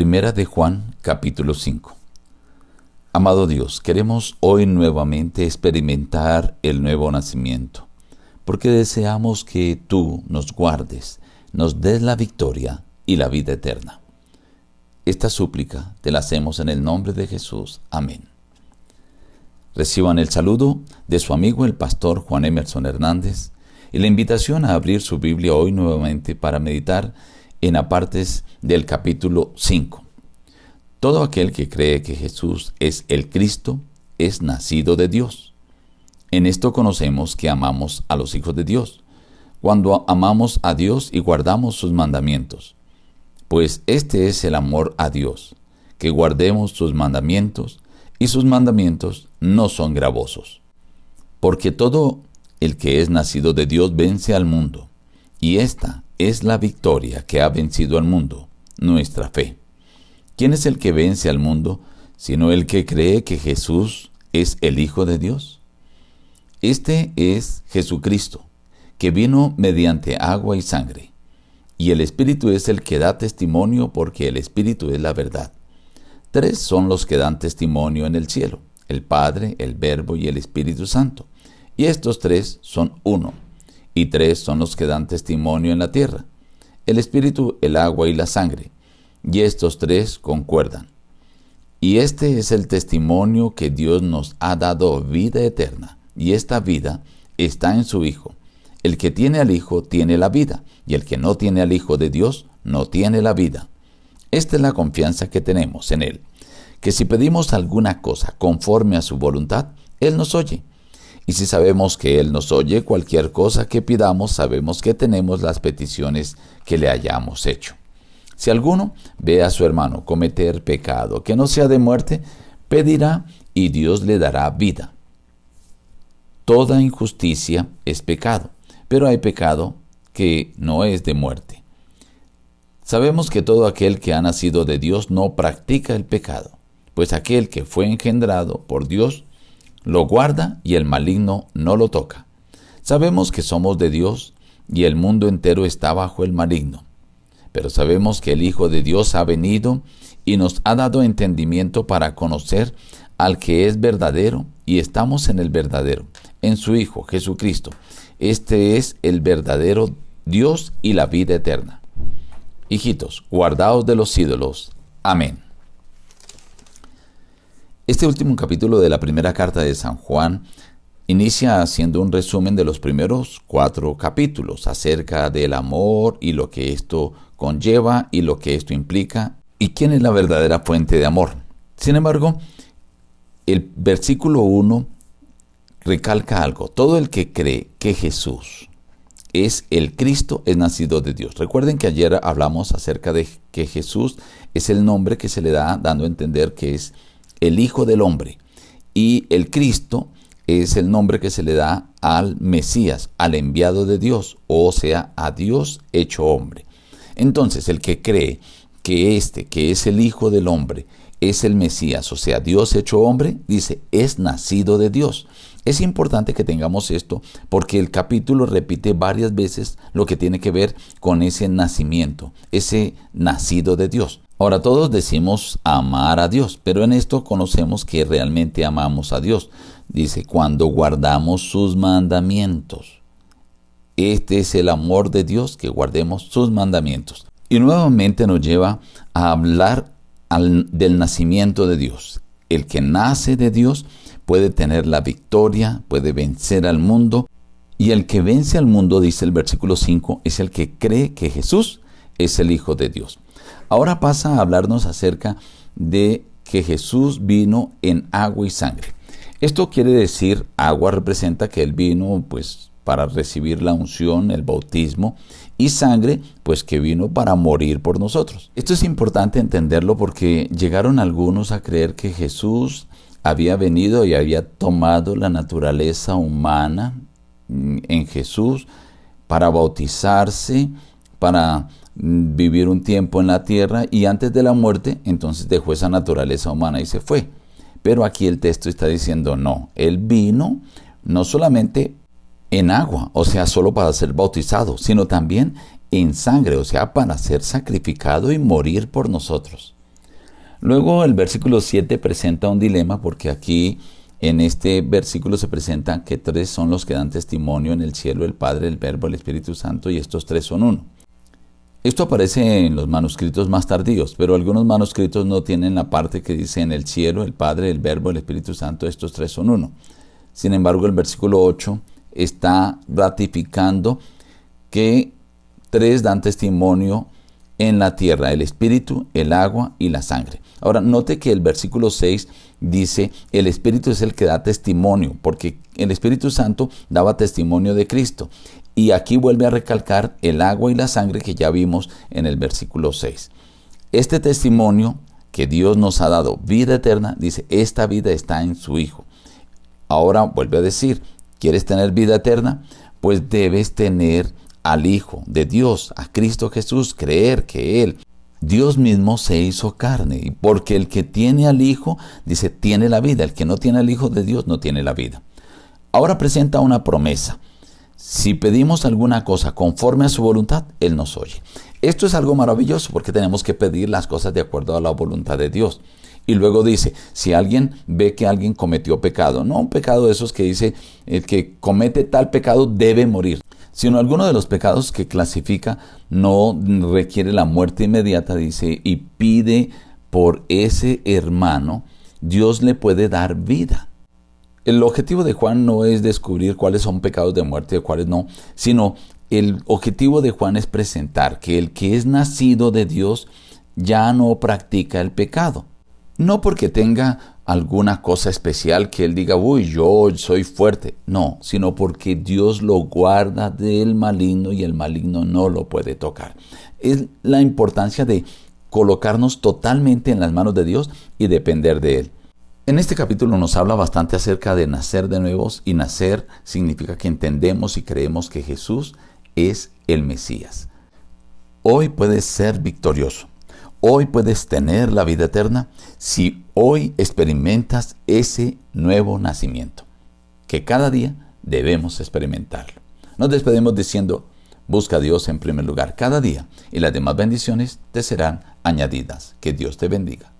Primera de Juan, capítulo 5. Amado Dios, queremos hoy nuevamente experimentar el nuevo nacimiento, porque deseamos que tú nos guardes, nos des la victoria y la vida eterna. Esta súplica te la hacemos en el nombre de Jesús. Amén. Reciban el saludo de su amigo el pastor Juan Emerson Hernández y la invitación a abrir su Biblia hoy nuevamente para meditar en apartes del capítulo 5. Todo aquel que cree que Jesús es el Cristo es nacido de Dios. En esto conocemos que amamos a los hijos de Dios, cuando amamos a Dios y guardamos sus mandamientos. Pues este es el amor a Dios, que guardemos sus mandamientos, y sus mandamientos no son gravosos. Porque todo el que es nacido de Dios vence al mundo, y esta es la victoria que ha vencido al mundo, nuestra fe. ¿Quién es el que vence al mundo, sino el que cree que Jesús es el Hijo de Dios? Este es Jesucristo, que vino mediante agua y sangre, y el Espíritu es el que da testimonio, porque el Espíritu es la verdad. Tres son los que dan testimonio en el cielo: el Padre, el Verbo y el Espíritu Santo. Y estos tres son uno, y tres son los que dan testimonio en la tierra: el Espíritu, el agua y la sangre. Y estos tres concuerdan. Y este es el testimonio que Dios nos ha dado, vida eterna, y esta vida está en su Hijo. El que tiene al Hijo tiene la vida, y el que no tiene al Hijo de Dios no tiene la vida. Esta es la confianza que tenemos en Él, que si pedimos alguna cosa conforme a su voluntad, Él nos oye. Y si sabemos que Él nos oye, cualquier cosa que pidamos, sabemos que tenemos las peticiones que le hayamos hecho. Si alguno ve a su hermano cometer pecado que no sea de muerte, pedirá y Dios le dará vida. Toda injusticia es pecado, pero hay pecado que no es de muerte. Sabemos que todo aquel que ha nacido de Dios no practica el pecado, pues aquel que fue engendrado por Dios lo guarda y el maligno no lo toca. Sabemos que somos de Dios y el mundo entero está bajo el maligno, pero sabemos que el Hijo de Dios ha venido y nos ha dado entendimiento para conocer al que es verdadero, y estamos en el verdadero, en su Hijo, Jesucristo. Este es el verdadero Dios y la vida eterna. Hijitos, guardaos de los ídolos. Amén. Este último capítulo de la primera carta de San Juan inicia haciendo un resumen de los primeros 4 capítulos acerca del amor y lo que esto conlleva y lo que esto implica y quién es la verdadera fuente de amor. Sin embargo, el versículo 1 recalca algo: todo el que cree que Jesús es el Cristo es nacido de Dios. Recuerden que ayer hablamos acerca de que Jesús es el nombre que se le da, dando a entender que es el Hijo del Hombre, y el Cristo es el nombre que se le da al Mesías, al enviado de Dios, o sea, a Dios hecho hombre. Entonces, el que cree que que es el Hijo del Hombre, es el Mesías, o sea, Dios hecho hombre, dice, es nacido de Dios. Es importante que tengamos esto porque el capítulo repite varias veces lo que tiene que ver con ese nacimiento, ese nacido de Dios. Ahora, todos decimos amar a Dios, pero en esto conocemos que realmente amamos a Dios. Dice, cuando guardamos sus mandamientos. Este es el amor de Dios, que guardemos sus mandamientos. Y nuevamente nos lleva a hablar del nacimiento de Dios. El que nace de Dios puede tener la victoria, puede vencer al mundo. Y el que vence al mundo, dice el versículo 5, es el que cree que Jesús es el Hijo de Dios. Ahora pasa a hablarnos acerca de que Jesús vino en agua y sangre. Esto quiere decir, agua representa que Él vino pues para recibir la unción, el bautismo, y sangre pues que vino para morir por nosotros. Esto es importante entenderlo porque llegaron algunos a creer que Jesús había venido y había tomado la naturaleza humana en Jesús para bautizarse, para vivir un tiempo en la tierra, y antes de la muerte entonces dejó esa naturaleza humana y se fue. Pero aquí el texto está diciendo no, Él vino no solamente en agua, o sea, solo para ser bautizado, sino también en sangre, o sea, para ser sacrificado y morir por nosotros. Luego el versículo 7 presenta un dilema, porque aquí en este versículo se presenta que tres son los que dan testimonio en el cielo: el Padre, el Verbo, el Espíritu Santo, y estos tres son uno. Esto aparece en los manuscritos más tardíos, pero algunos manuscritos no tienen la parte que dice en el cielo, el Padre, el Verbo, el Espíritu Santo, estos tres son uno. Sin embargo, el versículo 8 está ratificando que tres dan testimonio en la tierra: el Espíritu, el agua y la sangre. Ahora, note que el versículo 6 dice, el Espíritu es el que da testimonio, porque el Espíritu Santo daba testimonio de Cristo. Y aquí vuelve a recalcar el agua y la sangre que ya vimos en el versículo 6. Este testimonio que Dios nos ha dado, vida eterna, dice, esta vida está en su Hijo. Ahora vuelve a decir, ¿quieres tener vida eterna? Pues debes tener al Hijo de Dios, a Cristo Jesús, creer que Él, Dios mismo, se hizo carne. Y porque el que tiene al Hijo, dice, tiene la vida. El que no tiene al Hijo de Dios no tiene la vida. Ahora presenta una promesa. Si pedimos alguna cosa conforme a su voluntad, Él nos oye. Esto es algo maravilloso, porque tenemos que pedir las cosas de acuerdo a la voluntad de Dios. Y luego dice, si alguien ve que alguien cometió pecado, no un pecado de esos que dice, el que comete tal pecado debe morir, sino alguno de los pecados que clasifica no requiere la muerte inmediata, dice, y pide por ese hermano, Dios le puede dar vida. El objetivo de Juan no es descubrir cuáles son pecados de muerte y cuáles no, sino el objetivo de Juan es presentar que el que es nacido de Dios ya no practica el pecado. No porque tenga alguna cosa especial que él diga, uy, yo soy fuerte. No, sino porque Dios lo guarda del maligno y el maligno no lo puede tocar. Es la importancia de colocarnos totalmente en las manos de Dios y depender de Él. En este capítulo nos habla bastante acerca de nacer de nuevos, y nacer significa que entendemos y creemos que Jesús es el Mesías. Hoy puedes ser victorioso. Hoy puedes tener la vida eterna si hoy experimentas ese nuevo nacimiento, que cada día debemos experimentarlo. Nos despedimos diciendo, busca a Dios en primer lugar cada día, y las demás bendiciones te serán añadidas. Que Dios te bendiga.